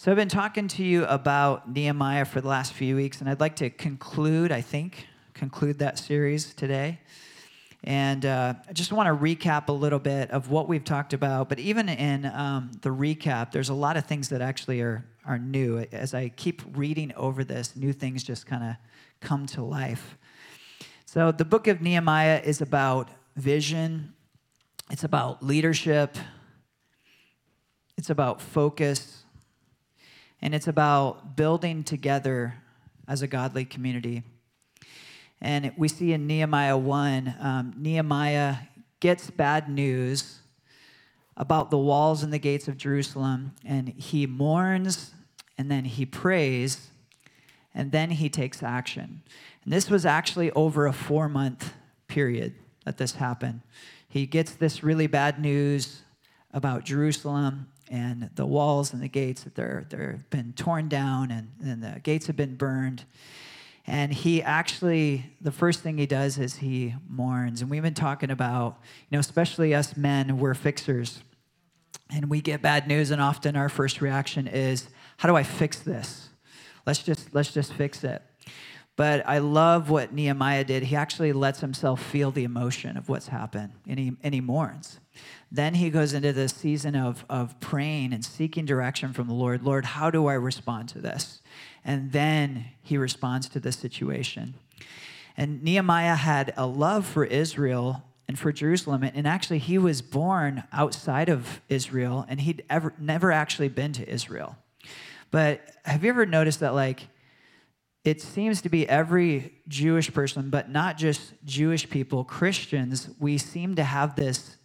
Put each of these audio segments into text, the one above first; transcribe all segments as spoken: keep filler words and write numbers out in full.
So I've been talking to you about Nehemiah for the last few weeks, and I'd like to conclude, I think, conclude that series today. And uh, I just want to recap a little bit of what we've talked about. But even in um, the recap, there's a lot of things that actually are, are new. As I keep reading over this, new things just kind of come to life. So the book of Nehemiah is about vision. It's about leadership. It's about focus. And it's about building together as a godly community. And we see in Nehemiah one, um, Nehemiah gets bad news about the walls and the gates of Jerusalem, and he mourns, and then he prays, and then he takes action. And this was actually over a four-month period that this happened. He gets this really bad news about Jerusalem, and the walls and the gates that they're they're been torn down, and, and the gates have been burned. And he actually, the first thing he does is he mourns. And we've been talking about, you know, especially us men, we're fixers. And we get bad news, and often our first reaction is, how do I fix this? Let's just let's just fix it. But I love what Nehemiah did. He actually lets himself feel the emotion of what's happened, and he, and he mourns. Then he goes into this season of, of praying and seeking direction from the Lord. Lord, how do I respond to this? And then he responds to this situation. And Nehemiah had a love for Israel and for Jerusalem, and actually he was born outside of Israel, and he'd ever never actually been to Israel. But have you ever noticed that, like, it seems to be every Jewish person, but not just Jewish people, Christians, we seem to have this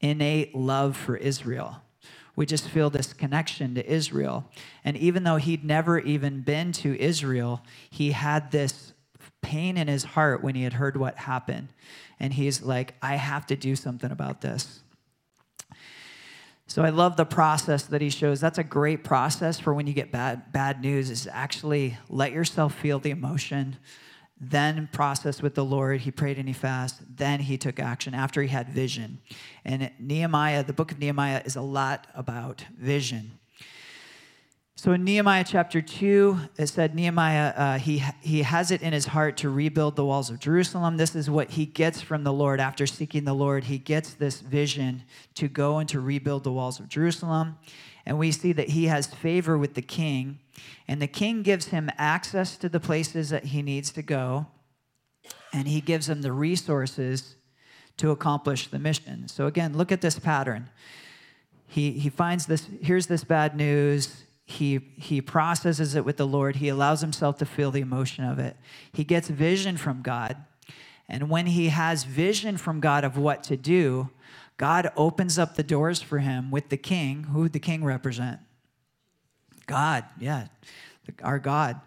innate love for Israel. We just feel this connection to Israel. And even though he'd never even been to Israel, he had this pain in his heart when he had heard what happened. And he's like, I have to do something about this. So I love the process that he shows. That's a great process for when you get bad bad news, is actually let yourself feel the emotion, then process with the Lord. He prayed and he fasted. Then he took action after he had vision. And Nehemiah, the book of Nehemiah, is a lot about vision. So in Nehemiah chapter two, it said Nehemiah, uh, he, he has it in his heart to rebuild the walls of Jerusalem. This is what he gets from the Lord. After seeking the Lord, he gets this vision to go and to rebuild the walls of Jerusalem. And we see that he has favor with the king. And the king gives him access to the places that he needs to go. And he gives him the resources to accomplish the mission. So again, look at this pattern. He, he finds this, here's this bad news. He he processes it with the Lord. He allows himself to feel the emotion of it. He gets vision from God. And when he has vision from God of what to do, God opens up the doors for him with the king. Who would the king represent? God, yeah, our God.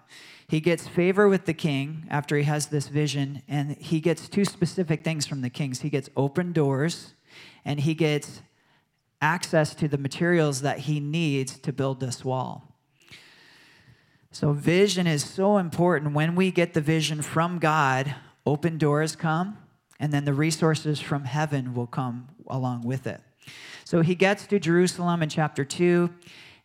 He gets favor with the king after he has this vision, and he gets two specific things from the king. He gets open doors, and he gets access to the materials that he needs to build this wall. So vision is so important. When we get the vision from God, open doors come, and then the resources from heaven will come along with it. So he gets to Jerusalem in chapter two,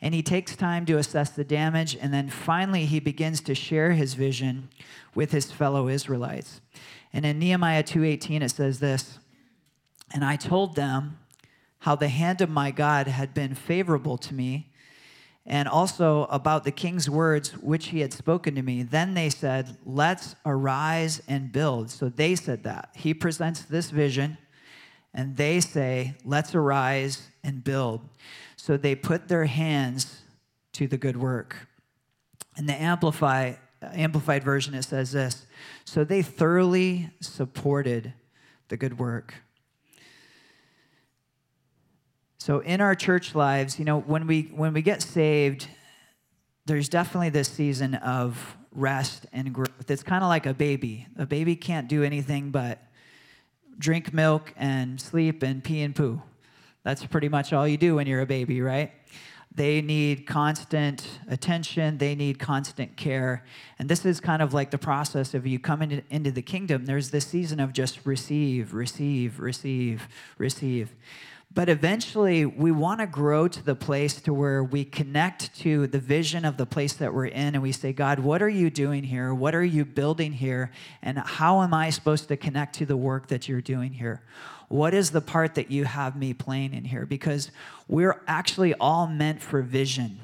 and he takes time to assess the damage, and then finally he begins to share his vision with his fellow Israelites. And in Nehemiah two eighteen, it says this, "And I told them how the hand of my God had been favorable to me, and also about the king's words which he had spoken to me. Then they said, let's arise and build." So they said that. He presents this vision, and they say, let's arise and build. So they put their hands to the good work. In the Amplify, Amplified version, it says this, "So they thoroughly supported the good work." So in our church lives, you know, when we when we get saved, there's definitely this season of rest and growth. It's kind of like a baby. A baby can't do anything but drink milk and sleep and pee and poo. That's pretty much all you do when you're a baby, right? They need constant attention. They need constant care. And this is kind of like the process of you coming into the kingdom. There's this season of just receive, receive, receive, receive. But eventually, we want to grow to the place to where we connect to the vision of the place that we're in, and we say, God, what are you doing here? What are you building here? And how am I supposed to connect to the work that you're doing here? What is the part that you have me playing in here? Because we're actually all meant for vision.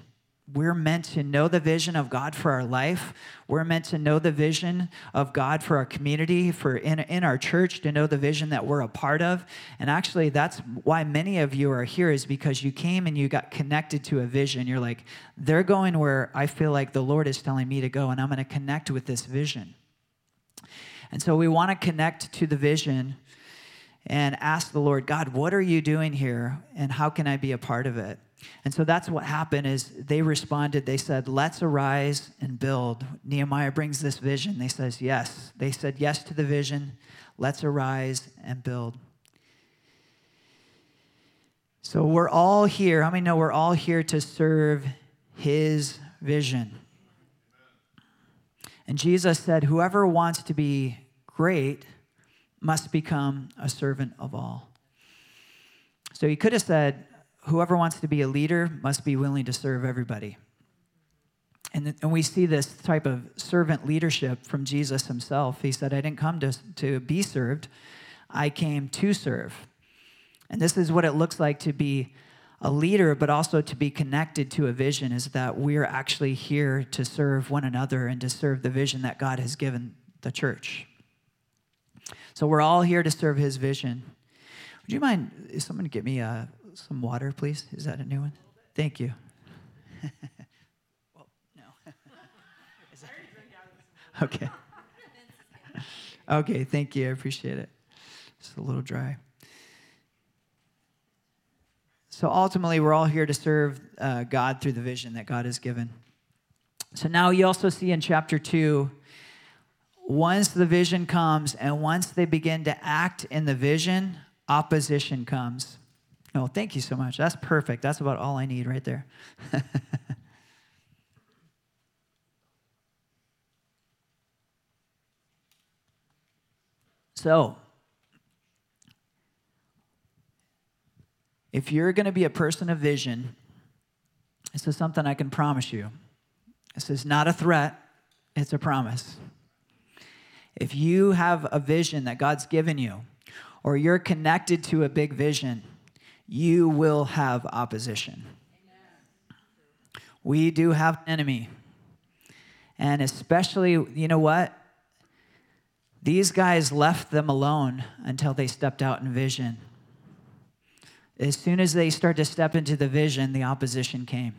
We're meant to know the vision of God for our life. We're meant to know the vision of God for our community, for in, in our church, to know the vision that we're a part of. And actually, that's why many of you are here, is because you came and you got connected to a vision. You're like, they're going where I feel like the Lord is telling me to go, and I'm going to connect with this vision. And so we want to connect to the vision and ask the Lord, God, what are you doing here, and how can I be a part of it? And so that's what happened is they responded. They said, let's arise and build. Nehemiah brings this vision. They says, yes. They said yes to the vision. Let's arise and build. So we're all here. How many know we're all here to serve his vision? And Jesus said, whoever wants to be great must become a servant of all. So he could have said, whoever wants to be a leader must be willing to serve everybody. And, th- and we see this type of servant leadership from Jesus himself. He said, I didn't come to, to be served. I came to serve. And this is what it looks like to be a leader, but also to be connected to a vision, is that we are actually here to serve one another and to serve the vision that God has given the church. So we're all here to serve his vision. Would you mind, is someone get me a... some water, please? Is that a new one? Thank you. Well, no. Is that... Okay. Okay, thank you. I appreciate it. It's a little dry. So ultimately, we're all here to serve uh, God through the vision that God has given. So now you also see in chapter two, once the vision comes and once they begin to act in the vision, opposition comes. No, thank you so much. That's perfect. That's about all I need right there. So, if you're going to be a person of vision, this is something I can promise you. This is not a threat. It's a promise. If you have a vision that God's given you, or you're connected to a big vision, you will have opposition. Amen. We do have an enemy. And especially, you know what? These guys left them alone until they stepped out in vision. As soon as they start to step into the vision, the opposition came.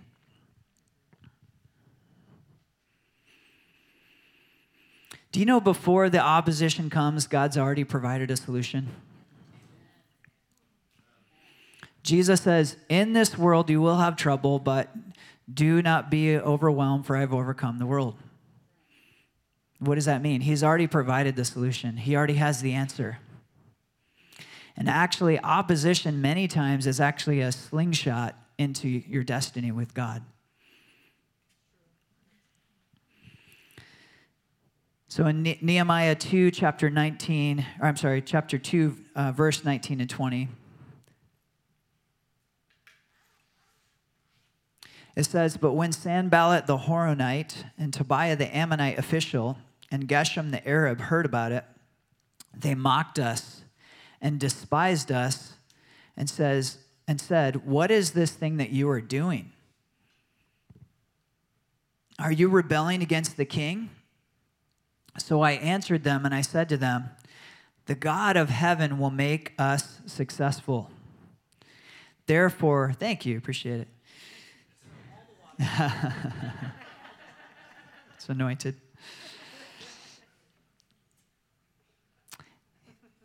Do you know before the opposition comes, God's already provided a solution? Jesus says, in this world you will have trouble, but do not be overwhelmed, for I have overcome the world. What does that mean? He's already provided the solution. He already has the answer. And actually, opposition many times is actually a slingshot into your destiny with God. So in ne- Nehemiah two, chapter nineteen, or I'm sorry, chapter two, uh, verse nineteen and twenty, it says, but when Sanballat the Horonite and Tobiah the Ammonite official and Geshem the Arab heard about it, they mocked us and despised us and says and said, what is this thing that you are doing? Are you rebelling against the king? So I answered them and I said to them, the God of heaven will make us successful. Therefore, thank you, appreciate it. It's anointed.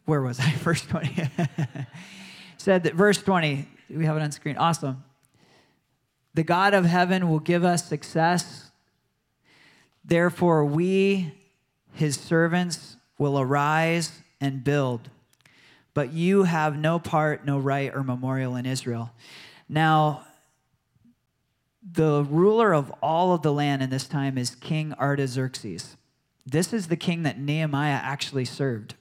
Where was I? Verse twenty. Said that verse twenty. We have it on screen. Awesome. The God of heaven will give us success. Therefore, we, his servants, will arise and build. But you have no part, no right, or memorial in Israel. Now, the ruler of all of the land in this time is King Artaxerxes. This is the king that Nehemiah actually served.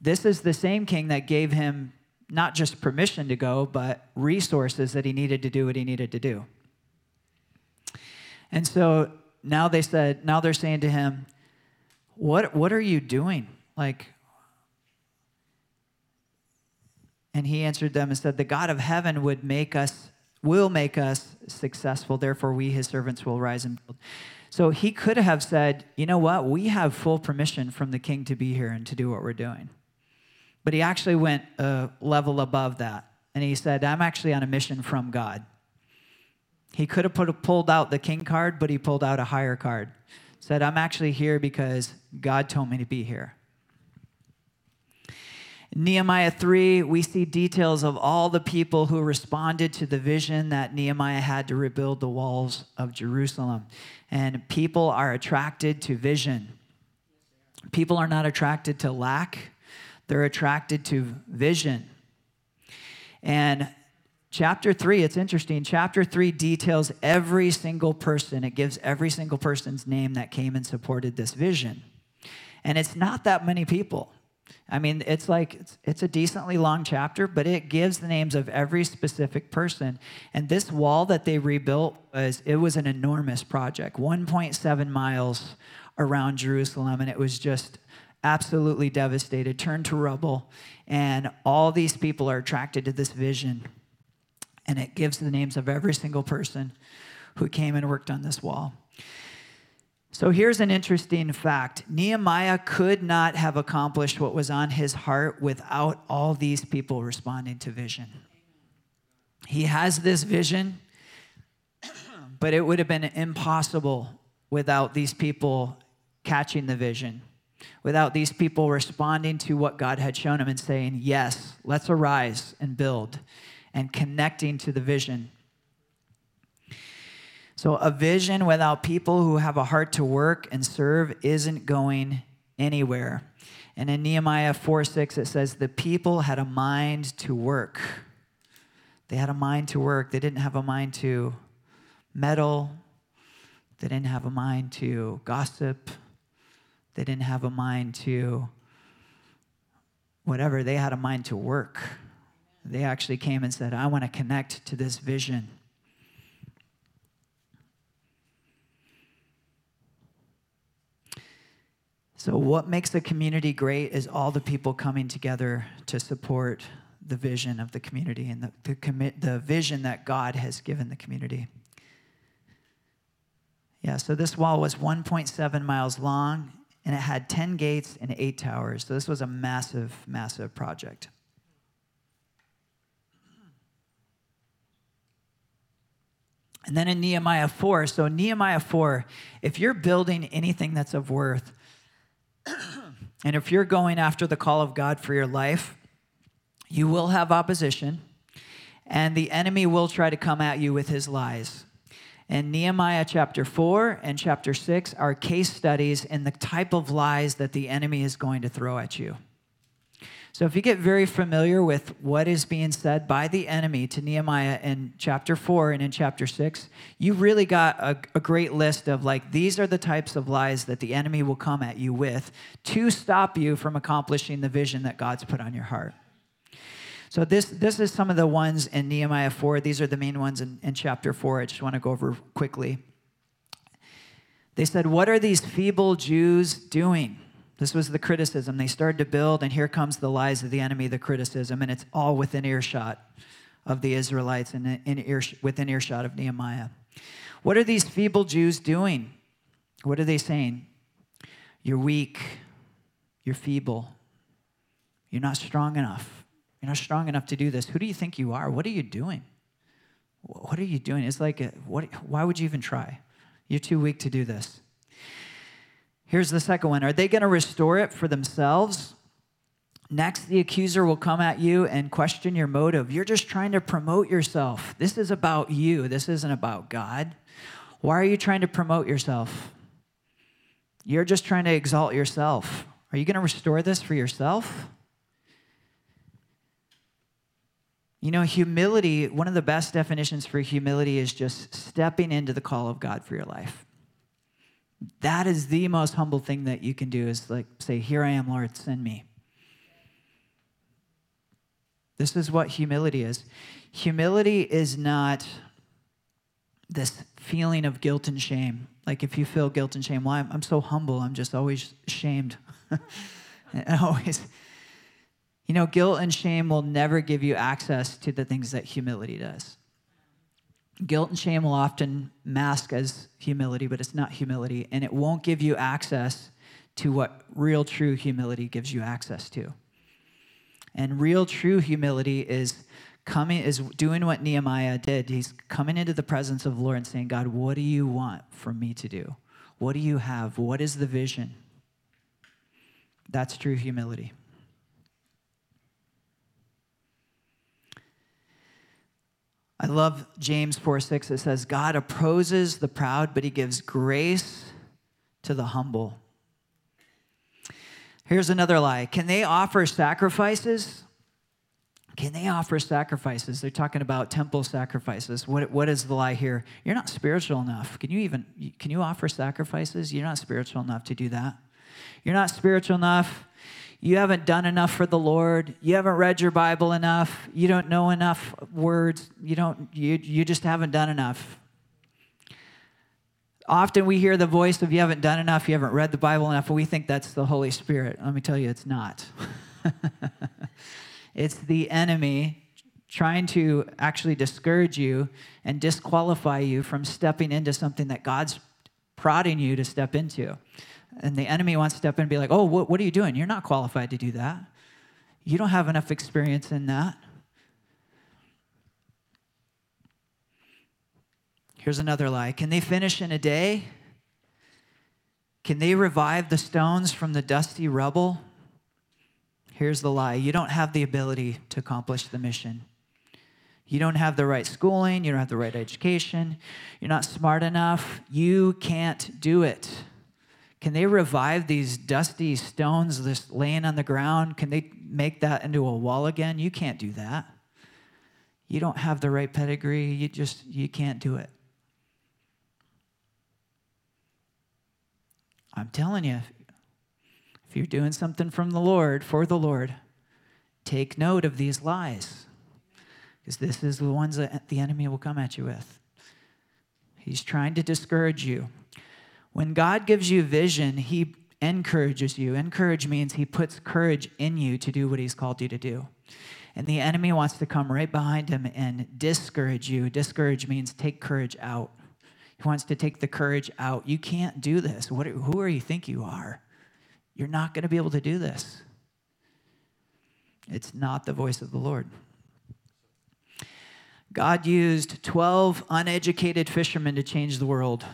This is the same king that gave him not just permission to go, but resources that he needed to do what he needed to do. And so now they said, now they're saying to him, what, what are you doing? Like, and he answered them and said, the God of heaven would make us, will make us successful. Therefore, we, his servants, will rise and build. So he could have said, you know what? We have full permission from the king to be here and to do what we're doing. But he actually went a level above that. And he said, I'm actually on a mission from God. He could have put a, pulled out the king card, but he pulled out a higher card. Said, I'm actually here because God told me to be here. In Nehemiah three, we see details of all the people who responded to the vision that Nehemiah had to rebuild the walls of Jerusalem. And people are attracted to vision. People are not attracted to lack. They're attracted to vision. And chapter three, it's interesting. Chapter three details every single person. It gives every single person's name that came and supported this vision. And it's not that many people. I mean, it's like, it's, it's a decently long chapter, but it gives the names of every specific person. And this wall that they rebuilt, was it was an enormous project, one point seven miles around Jerusalem. And it was just absolutely devastated, turned to rubble. And all these people are attracted to this vision. And it gives the names of every single person who came and worked on this wall. So here's an interesting fact. Nehemiah could not have accomplished what was on his heart without all these people responding to vision. He has this vision, but it would have been impossible without these people catching the vision, without these people responding to what God had shown him and saying, yes, let's arise and build, and connecting to the vision. So a vision without people who have a heart to work and serve isn't going anywhere. And in Nehemiah four six, it says, the people had a mind to work. They had a mind to work. They didn't have a mind to meddle. They didn't have a mind to gossip. They didn't have a mind to whatever. They had a mind to work. They actually came and said, I want to connect to this vision. So what makes a community great is all the people coming together to support the vision of the community and the, the, commi- the vision that God has given the community. Yeah, so this wall was one point seven miles long, and it had ten gates and eight towers. So this was a massive, massive project. And then in Nehemiah four, so Nehemiah four, if you're building anything that's of worth, and if you're going after the call of God for your life, you will have opposition, and the enemy will try to come at you with his lies. And Nehemiah chapter four and chapter six are case studies in the type of lies that the enemy is going to throw at you. So if you get very familiar with what is being said by the enemy to Nehemiah in chapter four and in chapter six, you really got a, a great list of, like, these are the types of lies that the enemy will come at you with to stop you from accomplishing the vision that God's put on your heart. So this, this is some of the ones in Nehemiah four. These are the main ones in, in chapter four. I just want to go over quickly. They said, what are these feeble Jews doing? This was the criticism. They started to build, and here comes the lies of the enemy, the criticism, and it's all within earshot of the Israelites and in earshot, within earshot of Nehemiah. What are these feeble Jews doing? What are they saying? You're weak. You're feeble. You're not strong enough. You're not strong enough to do this. Who do you think you are? What are you doing? What are you doing? It's like, a, what? Why would you even try? You're too weak to do this. Here's the second one. Are they going to restore it for themselves? Next, the accuser will come at you and question your motive. You're just trying to promote yourself. This is about you. This isn't about God. Why are you trying to promote yourself? You're just trying to exalt yourself. Are you going to restore this for yourself? You know, humility, one of the best definitions for humility is just stepping into the call of God for your life. That is the most humble thing that you can do, is like say, here I am, Lord, send me. This is what humility is. Humility is not this feeling of guilt and shame. Like if you feel guilt and shame, well, I'm, I'm so humble, I'm just always shamed. And always, you know, guilt and shame will never give you access to the things that humility does. Guilt and shame will often mask as humility, but it's not humility, and it won't give you access to what real, true humility gives you access to. And real, true humility is coming, is doing what Nehemiah did. He's coming into the presence of the Lord and saying, God, what do you want for me to do? What do you have? What is the vision? That's true humility. I love James four six. It says, God opposes the proud, but he gives grace to the humble. Here's another lie. Can they offer sacrifices? Can they offer sacrifices? They're talking about temple sacrifices. What, what is the lie here? You're not spiritual enough. Can you even, can you offer sacrifices? You're not spiritual enough to do that. You're not spiritual enough. You haven't done enough for the Lord. You haven't read your Bible enough. You don't know enough words. You don't, you, you just haven't done enough. Often we hear the voice of you haven't done enough, you haven't read the Bible enough, and we think that's the Holy Spirit. Let me tell you, it's not. It's the enemy trying to actually discourage you and disqualify you from stepping into something that God's prodding you to step into. And the enemy wants to step in and be like, oh, what, what are you doing? You're not qualified to do that. You don't have enough experience in that. Here's another lie. Can they finish in a day? Can they revive the stones from the dusty rubble? Here's the lie. You don't have the ability to accomplish the mission. You don't have the right schooling. You don't have the right education. You're not smart enough. You can't do it. Can they revive these dusty stones that's laying on the ground? Can they make that into a wall again? You can't do that. You don't have the right pedigree. You just, you can't do it. I'm telling you, if you're doing something from the Lord, for the Lord, take note of these lies, because this is the ones that the enemy will come at you with. He's trying to discourage you. When God gives you vision, he encourages you. Encourage means he puts courage in you to do what he's called you to do. And the enemy wants to come right behind him and discourage you. Discourage means take courage out. He wants to take the courage out. You can't do this. What, who are you think you are? You're not going to be able to do this. It's not the voice of the Lord. God used twelve uneducated fishermen to change the world.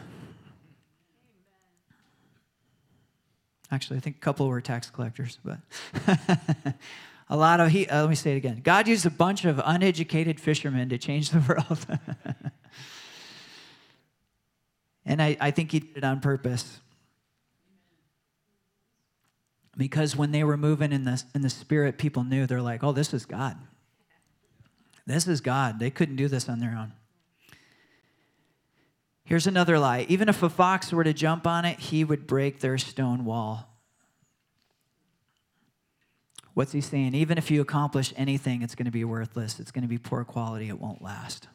Actually, I think a couple were tax collectors, but a lot of, he, uh, let me say it again. God used a bunch of uneducated fishermen to change the world. And I, I think he did it on purpose. Because when they were moving in the, in the spirit, people knew. They're like, oh, this is God. This is God. They couldn't do this on their own. Here's another lie. Even if a fox were to jump on it, he would break their stone wall. What's he saying? Even if you accomplish anything, it's going to be worthless. It's going to be poor quality. It won't last.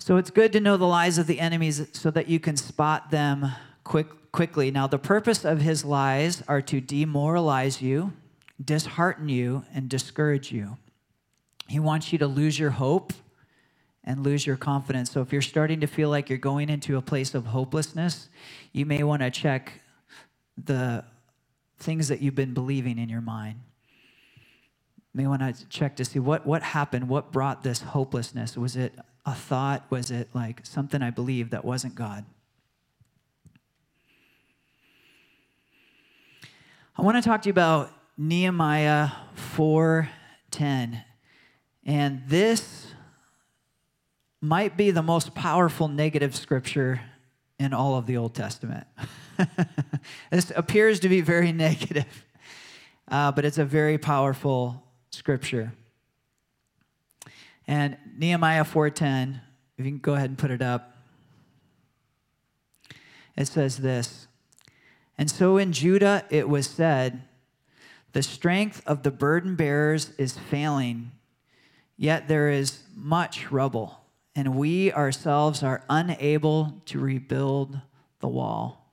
So it's good to know the lies of the enemies so that you can spot them quick, quickly. Now, the purpose of his lies are to demoralize you, dishearten you, and discourage you. He wants you to lose your hope and lose your confidence. So if you're starting to feel like you're going into a place of hopelessness, you may want to check the things that you've been believing in your mind. You may want to check to see what, what happened, what brought this hopelessness. Was it a thought? Was it like something I believed that wasn't God? I want to talk to you about Nehemiah four ten. And this might be the most powerful negative scripture in all of the Old Testament. This appears to be very negative, uh, but it's a very powerful scripture. And Nehemiah four ten, if you can go ahead and put it up, it says this, and so in Judah it was said, The strength of the burden bearers is failing, yet there is much rubble, and we ourselves are unable to rebuild the wall.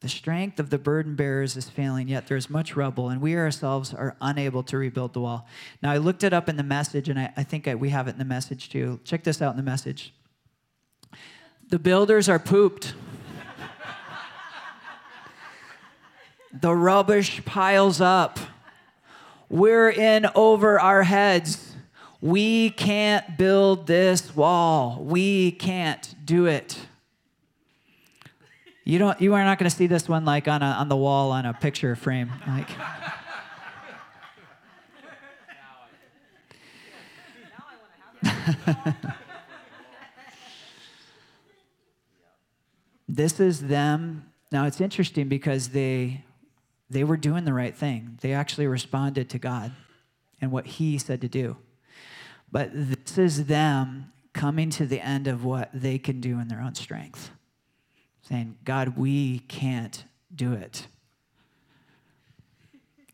The strength of the burden bearers is failing, yet there is much rubble, and we ourselves are unable to rebuild the wall. Now, I looked it up in the Message, and I, I think I, we have it in the Message, too. Check this out in the Message. The builders are pooped. The rubbish piles up. We're in over our heads. We can't build this wall. We can't do it. You don't. You are not going to see this one like on a, on the wall on a picture frame. Like. This is them. Now it's interesting because they they were doing the right thing. They actually responded to God and what He said to do. But this is them coming to the end of what they can do in their own strength. Saying, God, we can't do it.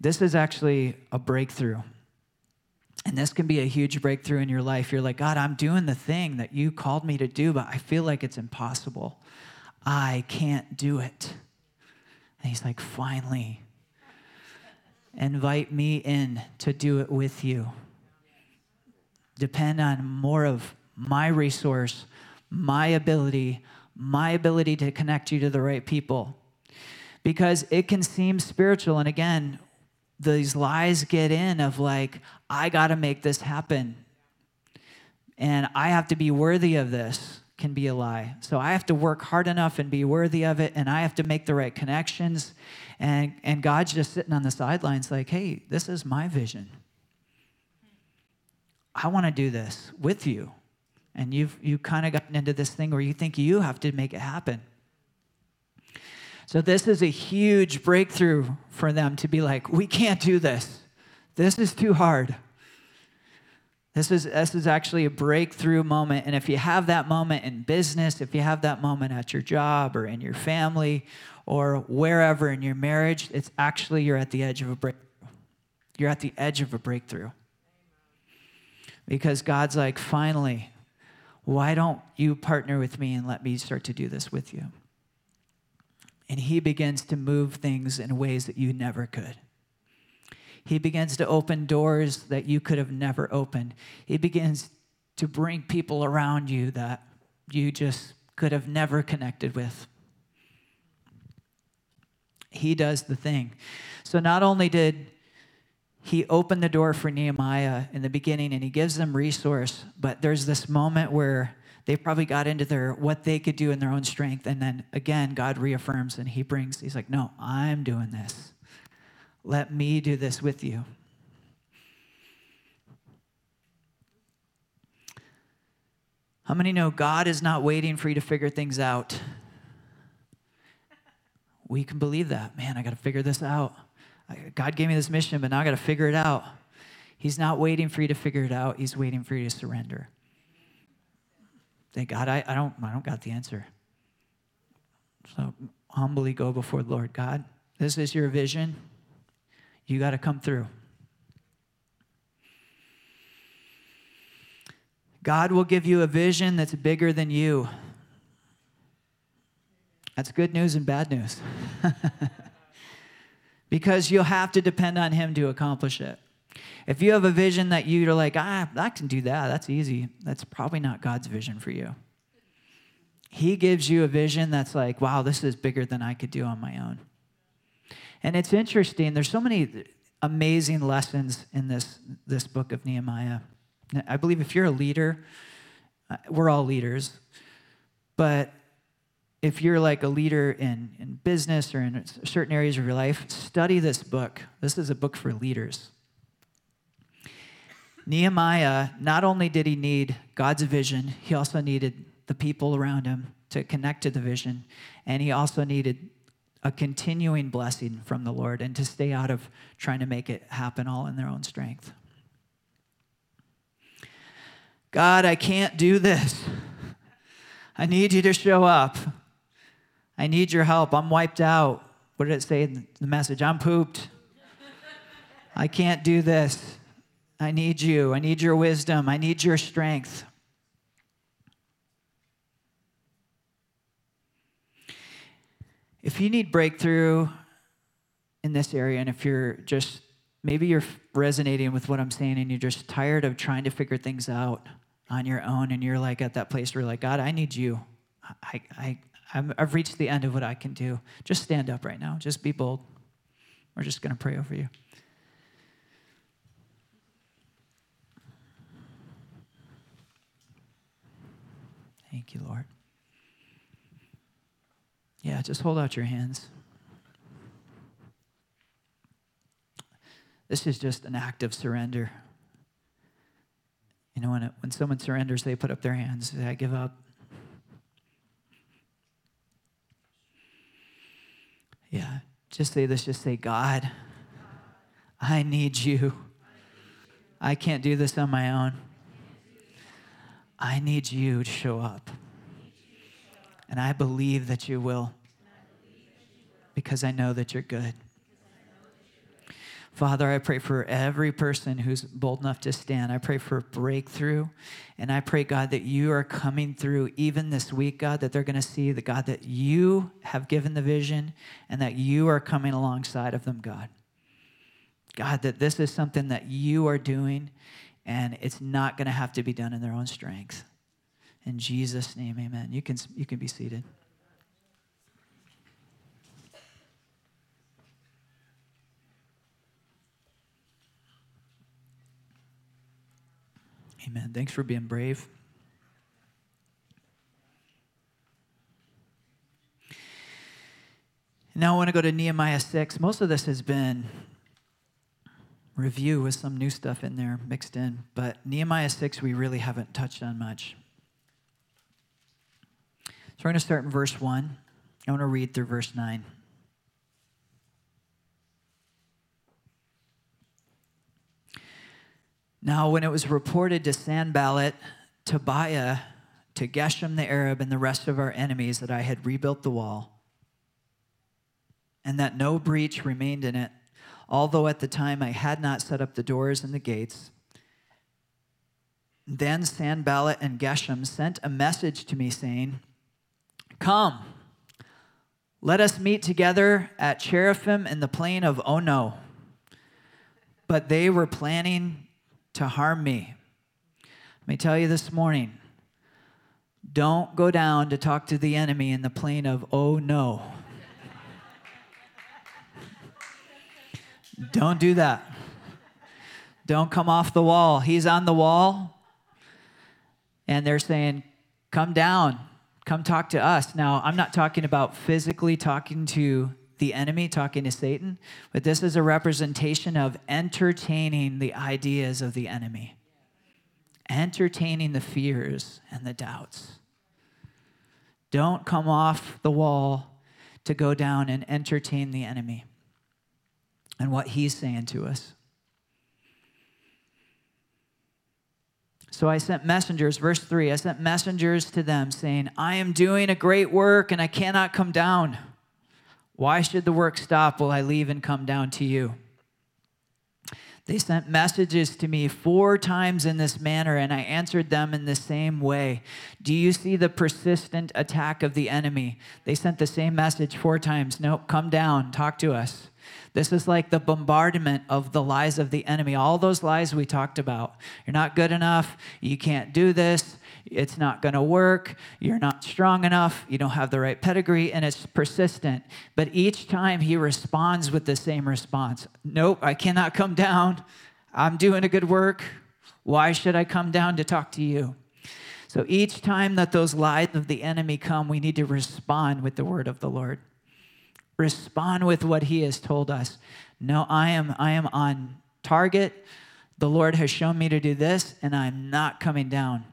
This is actually a breakthrough. And this can be a huge breakthrough in your life. You're like, God, I'm doing the thing that you called me to do, but I feel like it's impossible. I can't do it. And He's like, finally, invite me in to do it with you. Depend on more of my resource, my ability, my ability to connect you to the right people. Because it can seem spiritual. And again, these lies get in of like, I got to make this happen. And I have to be worthy of this can be a lie. So I have to work hard enough and be worthy of it. And I have to make the right connections. And, and God's just sitting on the sidelines like, hey, this is my vision. I want to do this with you. And you've you kind of gotten into this thing where you think you have to make it happen. So this is a huge breakthrough for them to be like, we can't do this. This is too hard. This is this is actually a breakthrough moment. And if you have that moment in business, if you have that moment at your job or in your family or wherever in your marriage, it's actually you're at the edge of a breakthrough. You're at the edge of a breakthrough. Because God's like, finally, why don't you partner with me and let me start to do this with you? And He begins to move things in ways that you never could. He begins to open doors that you could have never opened. He begins to bring people around you that you just could have never connected with. He does the thing. So not only did He opened the door for Nehemiah in the beginning, and He gives them resource. But there's this moment where they probably got into their what they could do in their own strength. And then, again, God reaffirms, and he brings, he's like, no, I'm doing this. Let me do this with you. How many know God is not waiting for you to figure things out? We can believe that. Man, I got to figure this out. God gave me this mission, but now I got to figure it out. He's not waiting for you to figure it out. He's waiting for you to surrender. Thank God, I, I don't I don't got the answer. So humbly go before the Lord. God, this is your vision. You got to come through. God will give you a vision that's bigger than you. That's good news and bad news. Because you'll have to depend on Him to accomplish it. If you have a vision that you're like, ah, I can do that, that's easy, that's probably not God's vision for you. He gives you a vision that's like, wow, this is bigger than I could do on my own. And it's interesting, there's so many amazing lessons in this, this book of Nehemiah. I believe if you're a leader, we're all leaders, but if you're like a leader in, in business or in certain areas of your life, study this book. This is a book for leaders. Nehemiah, not only did he need God's vision, he also needed the people around him to connect to the vision, and he also needed a continuing blessing from the Lord and to stay out of trying to make it happen all in their own strength. God, I can't do this. I need you to show up. I need your help. I'm wiped out. What did it say in the message? I'm pooped. I can't do this. I need you. I need your wisdom. I need your strength. If you need breakthrough in this area, and if you're just, maybe you're resonating with what I'm saying and you're just tired of trying to figure things out on your own, and you're like at that place where you're like, God, I need you. I, I, I'm, I've reached the end of what I can do. Just stand up right now. Just be bold. We're just going to pray over you. Thank you, Lord. Yeah, just hold out your hands. This is just an act of surrender. You know, when, it, when someone surrenders, they put up their hands. I give up. Yeah, just say this. Just say, God, I need you. I can't do this on my own. I need you to show up. And I believe that you will, because I know that you're good. Father, I pray for every person who's bold enough to stand. I pray for breakthrough. And I pray, God, that you are coming through even this week, God, that they're going to see the God that you have given the vision and that you are coming alongside of them, God. God, that this is something that you are doing, and it's not going to have to be done in their own strength. In Jesus' name, amen. You can, you can be seated. Amen. Thanks for being brave. Now I want to go to Nehemiah six. Most of this has been review with some new stuff in there mixed in, but Nehemiah six we really haven't touched on much. So we're going to start in verse one. I want to read through verse nine. Now, when it was reported to Sanballat, Tobiah, to Geshem the Arab, and the rest of our enemies that I had rebuilt the wall, and that no breach remained in it, although at the time I had not set up the doors and the gates, then Sanballat and Geshem sent a message to me saying, Come, let us meet together at Chephirim in the plain of Ono. But they were planning to harm me. Let me tell you this morning, don't go down to talk to the enemy in the plain of, oh no. Don't do that. Don't come off the wall. He's on the wall, and they're saying, come down, come talk to us. Now, I'm not talking about physically talking to the enemy, talking to Satan, but this is a representation of entertaining the ideas of the enemy, entertaining the fears and the doubts. Don't come off the wall to go down and entertain the enemy and what he's saying to us. So I sent messengers, verse three, I sent messengers to them saying, I am doing a great work and I cannot come down. Why should the work stop while I leave and come down to you? They sent messages to me four times in this manner, and I answered them in the same way. Do you see the persistent attack of the enemy? They sent the same message four times. No, come down, talk to us. This is like the bombardment of the lies of the enemy, all those lies we talked about. You're not good enough. You can't do this. It's not going to work. You're not strong enough. You don't have the right pedigree, and it's persistent. But each time he responds with the same response. Nope, I cannot come down. I'm doing a good work. Why should I come down to talk to you? So each time that those lies of the enemy come, we need to respond with the word of the Lord. Respond with what he has told us. No, I am, I am on target. The Lord has shown me to do this, and I'm not coming down.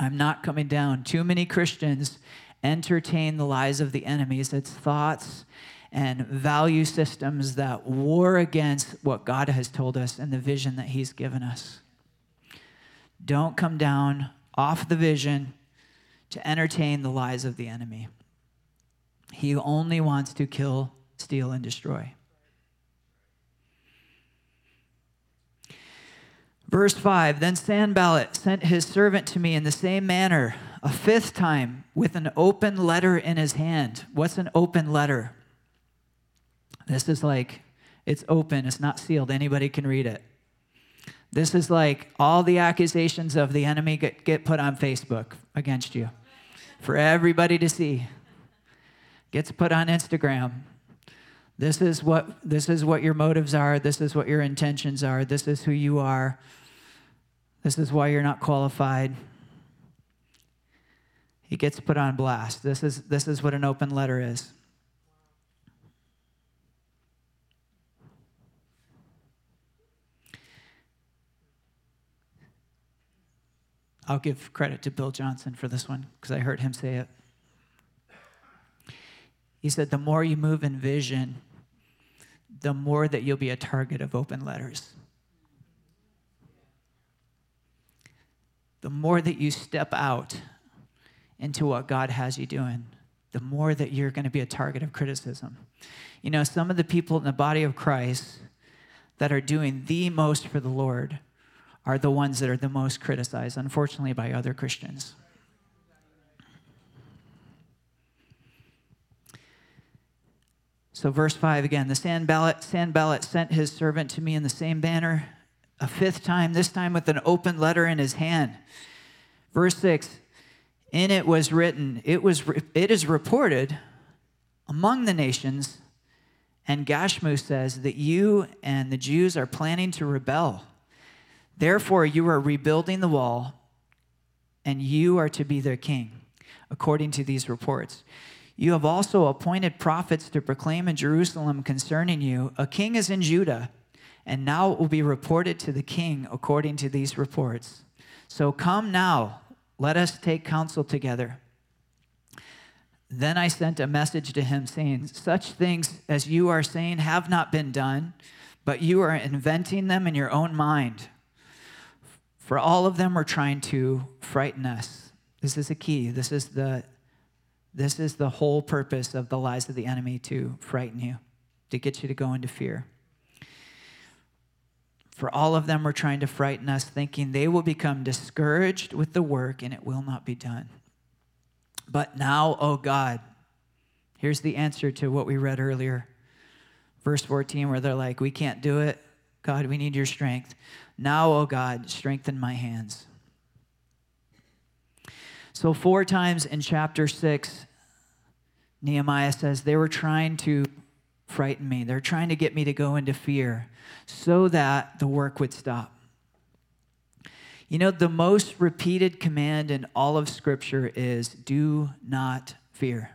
I'm not coming down. Too many Christians entertain the lies of the enemies. It's thoughts and value systems that war against what God has told us and the vision that he's given us. Don't come down off the vision to entertain the lies of the enemy. He only wants to kill, steal, and destroy. Verse five, then Sanballat sent his servant to me in the same manner, a fifth time, with an open letter in his hand. What's an open letter? This is like, it's open, it's not sealed, anybody can read it. This is like all the accusations of the enemy get, get put on Facebook against you for everybody to see. Gets put on Instagram. This is what this is what your motives are. This is what your intentions are. This is who you are. This is why you're not qualified. He gets put on blast. This is this is what an open letter is. I'll give credit to Bill Johnson for this one because I heard him say it. He said, the more you move in vision, the more that you'll be a target of open letters. The more that you step out into what God has you doing, the more that you're going to be a target of criticism. You know, some of the people in the body of Christ that are doing the most for the Lord are the ones that are the most criticized, unfortunately, by other Christians. So verse five again, the Sanballat, Sanballat sent his servant to me in the same manner, a fifth time, this time with an open letter in his hand. Verse six, in it was written, it was it is reported among the nations, and Gashmu says that you and the Jews are planning to rebel. Therefore, you are rebuilding the wall, and you are to be their king, according to these reports. You have also appointed prophets to proclaim in Jerusalem concerning you, a king is in Judah, and now it will be reported to the king according to these reports. So come now, let us take counsel together. Then I sent a message to him saying, such things as you are saying have not been done, but you are inventing them in your own mind. For all of them are trying to frighten us. This is a key. This is the This is the whole purpose of the lies of the enemy, to frighten you, to get you to go into fear. For all of them were trying to frighten us, thinking they will become discouraged with the work and it will not be done. But now, O God, here's the answer to what we read earlier. Verse fourteen, where they're like, we can't do it. God, we need your strength. Now, O God, strengthen my hands. So four times in chapter six, Nehemiah says, they were trying to frighten me. They're trying to get me to go into fear so that the work would stop. You know, the most repeated command in all of Scripture is, do not fear.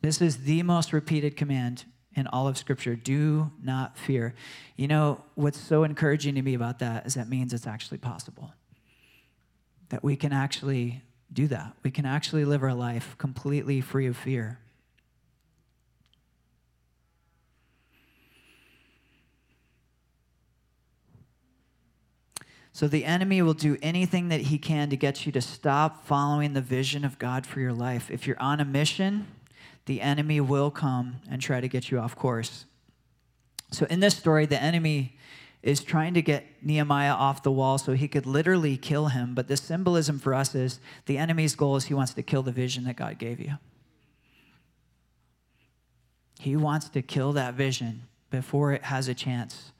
This is the most repeated command in all of Scripture. Do not fear. You know, what's so encouraging to me about that is that means it's actually possible. That we can actually do that. We can actually live our life completely free of fear. So the enemy will do anything that he can to get you to stop following the vision of God for your life. If you're on a mission, the enemy will come and try to get you off course. So in this story, the enemy is trying to get Nehemiah off the wall so he could literally kill him. But the symbolism for us is the enemy's goal is he wants to kill the vision that God gave you. He wants to kill that vision before it has a chance.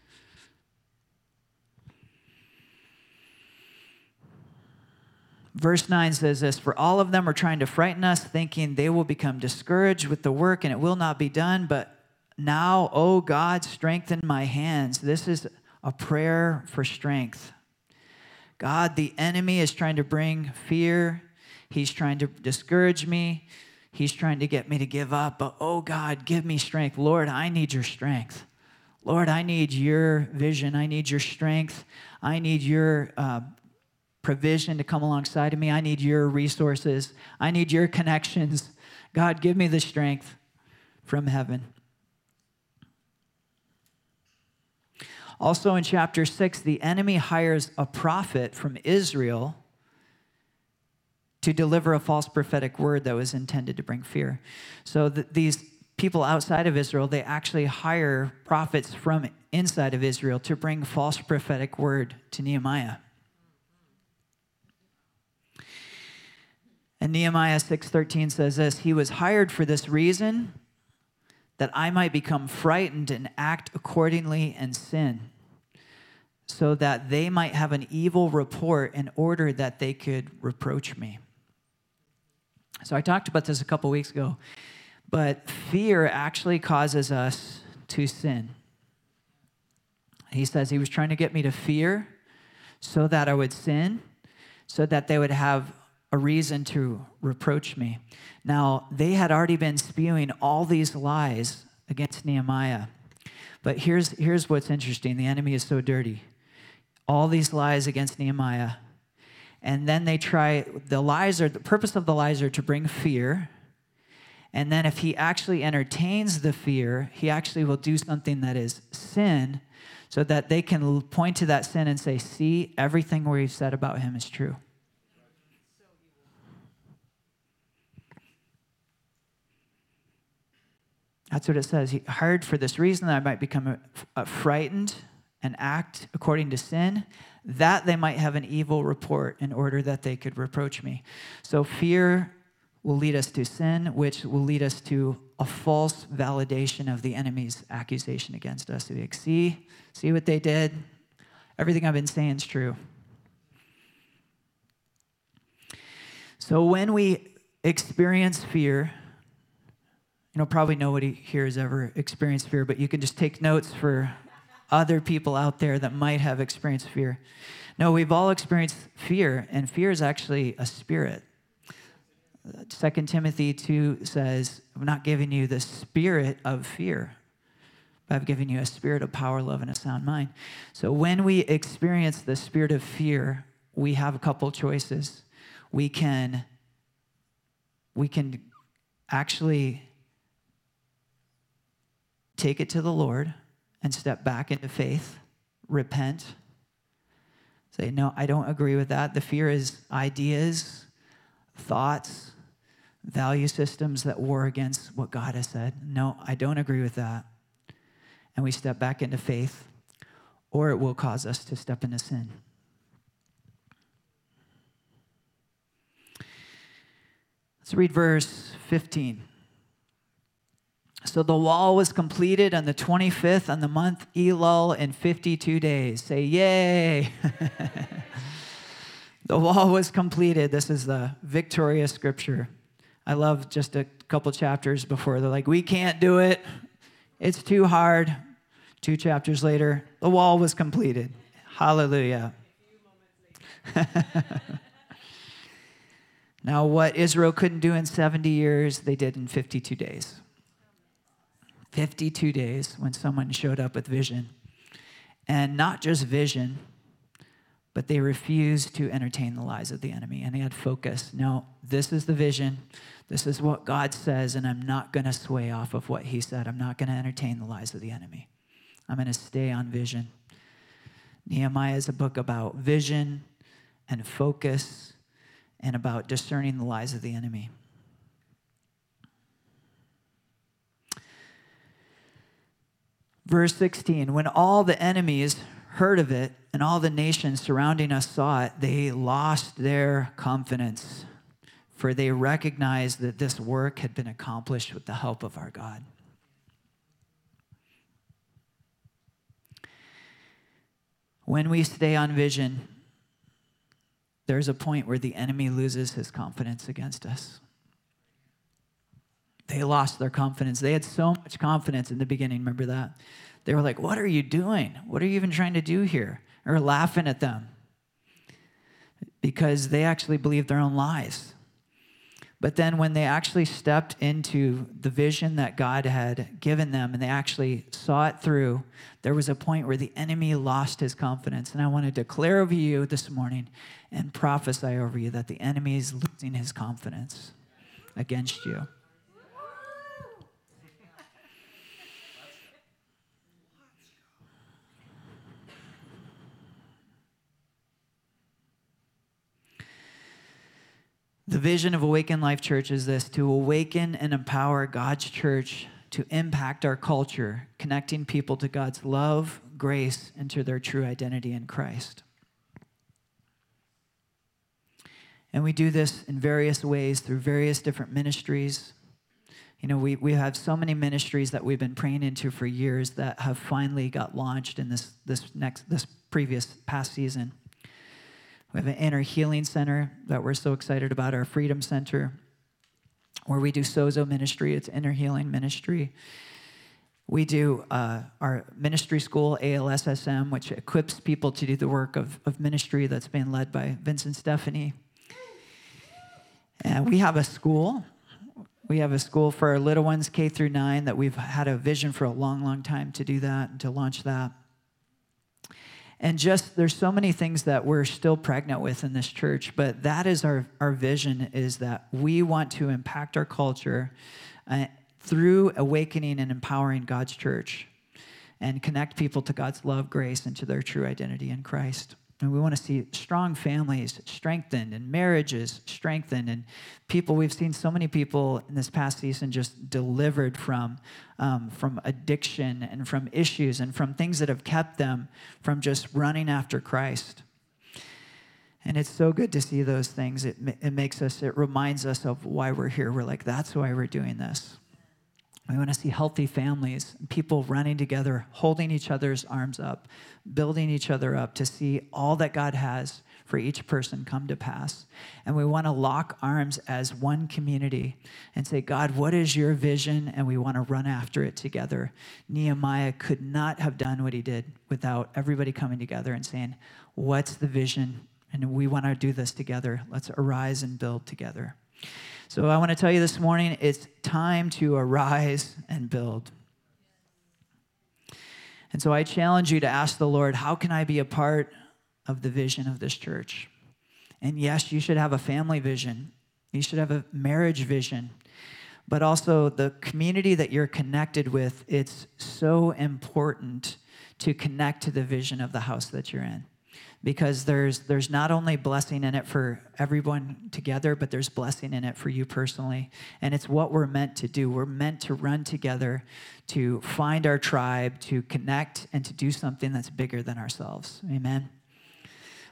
Verse nine says this, for all of them are trying to frighten us, thinking they will become discouraged with the work and it will not be done. But now, O God, strengthen my hands. This is a prayer for strength. God, the enemy is trying to bring fear. He's trying to discourage me. He's trying to get me to give up. But, oh, God, give me strength. Lord, I need your strength. Lord, I need your vision. I need your strength. I need your uh, provision to come alongside of me. I need your resources. I need your connections. God, give me the strength from heaven. Also in chapter six, the enemy hires a prophet from Israel to deliver a false prophetic word that was intended to bring fear. So the, these people outside of Israel, they actually hire prophets from inside of Israel to bring false prophetic word to Nehemiah. And Nehemiah six thirteen says this, he was hired for this reason, that I might become frightened and act accordingly and sin, so that they might have an evil report in order that they could reproach me. So I talked about this a couple weeks ago, but fear actually causes us to sin. He says he was trying to get me to fear so that I would sin, so that they would have a reason to reproach me. Now, they had already been spewing all these lies against Nehemiah. But here's, here's what's interesting. The enemy is so dirty. All these lies against Nehemiah. And then they try, the lies are, the purpose of the lies are to bring fear. And then if he actually entertains the fear, he actually will do something that is sin, so that they can point to that sin and say, see, everything we've said about him is true. That's what it says. He hired for this reason, that I might become frightened and act according to sin, that they might have an evil report in order that they could reproach me. So fear will lead us to sin, which will lead us to a false validation of the enemy's accusation against us. Like, see, see what they did? Everything I've been saying is true. So when we experience fear, you know, probably nobody here has ever experienced fear, but you can just take notes for other people out there that might have experienced fear. No, we've all experienced fear, and fear is actually a spirit. Second Timothy two says, I'm not giving you the spirit of fear, but I've given you a spirit of power, love, and a sound mind. So when we experience the spirit of fear, we have a couple choices. We can, we can actually take it to the Lord and step back into faith, repent, say, no, I don't agree with that. The fear is ideas, thoughts, value systems that war against what God has said. No, I don't agree with that. And we step back into faith, or it will cause us to step into sin. Let's read verse fifteen. So the wall was completed on the twenty-fifth on the month Elul in fifty-two days. Say, yay! The wall was completed. This is the victorious scripture. I love just a couple chapters before. They're like, we can't do it. It's too hard. Two chapters later, the wall was completed. Hallelujah. Now, what Israel couldn't do in seventy years, they did in fifty-two days. fifty-two days when someone showed up with vision. And not just vision, but they refused to entertain the lies of the enemy. And they had focus. No, this is the vision. This is what God says, and I'm not going to sway off of what he said. I'm not going to entertain the lies of the enemy. I'm going to stay on vision. Nehemiah is a book about vision and focus and about discerning the lies of the enemy. Verse sixteen, when all the enemies heard of it and all the nations surrounding us saw it, they lost their confidence, for they recognized that this work had been accomplished with the help of our God. When we stay on vision, there's a point where the enemy loses his confidence against us. They lost their confidence. They had so much confidence in the beginning. Remember that? They were like, what are you doing? What are you even trying to do here? And we're laughing at them because they actually believed their own lies. But then when they actually stepped into the vision that God had given them and they actually saw it through, there was a point where the enemy lost his confidence. And I want to declare over you this morning and prophesy over you that the enemy is losing his confidence against you. The vision of Awaken Life Church is this, to awaken and empower God's church to impact our culture, connecting people to God's love, grace into their true identity in Christ. And we do this in various ways through various different ministries. You know, we, we have so many ministries that we've been praying into for years that have finally got launched in this this next this previous past season. We have an inner healing center that we're so excited about, our Freedom Center, where we do Sozo ministry. It's inner healing ministry. We do uh, our ministry school, A L S S M, which equips people to do the work of, of ministry that's being led by Vincent Stephanie. And we have a school. We have a school for our little ones, K through nine, that we've had a vision for a long, long time to do that and to launch that. And just there's so many things that we're still pregnant with in this church, but that is our, our vision, is that we want to impact our culture uh, through awakening and empowering God's church and connect people to God's love, grace, and to their true identity in Christ. And we want to see strong families strengthened and marriages strengthened and people. We've seen so many people in this past season just delivered from um, from addiction and from issues and from things that have kept them from just running after Christ. And it's so good to see those things. It it makes us, it reminds us of why we're here. We're like, that's why we're doing this. We want to see healthy families, people running together, holding each other's arms up, building each other up to see all that God has for each person come to pass. And we want to lock arms as one community and say, God, what is your vision? And we want to run after it together. Nehemiah could not have done what he did without everybody coming together and saying, what's the vision? And we want to do this together. Let's arise and build together. So I want to tell you this morning, it's time to arise and build. And so I challenge you to ask the Lord, how can I be a part of the vision of this church? And yes, you should have a family vision. You should have a marriage vision. But also the community that you're connected with, it's so important to connect to the vision of the house that you're in. Because there's there's not only blessing in it for everyone together, but there's blessing in it for you personally. And it's what we're meant to do. We're meant to run together, to find our tribe, to connect, and to do something that's bigger than ourselves. Amen.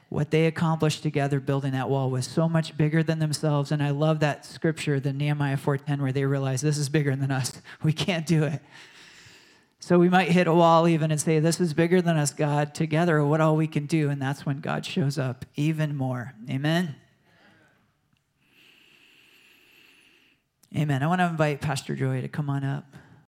What they accomplished together building that wall was so much bigger than themselves. And I love that scripture, the Nehemiah four ten, where they realize this is bigger than us. We can't do it. So we might hit a wall even and say, this is bigger than us, God. Together, what all we can do. And that's when God shows up even more. Amen? Amen. I want to invite Pastor Joy to come on up.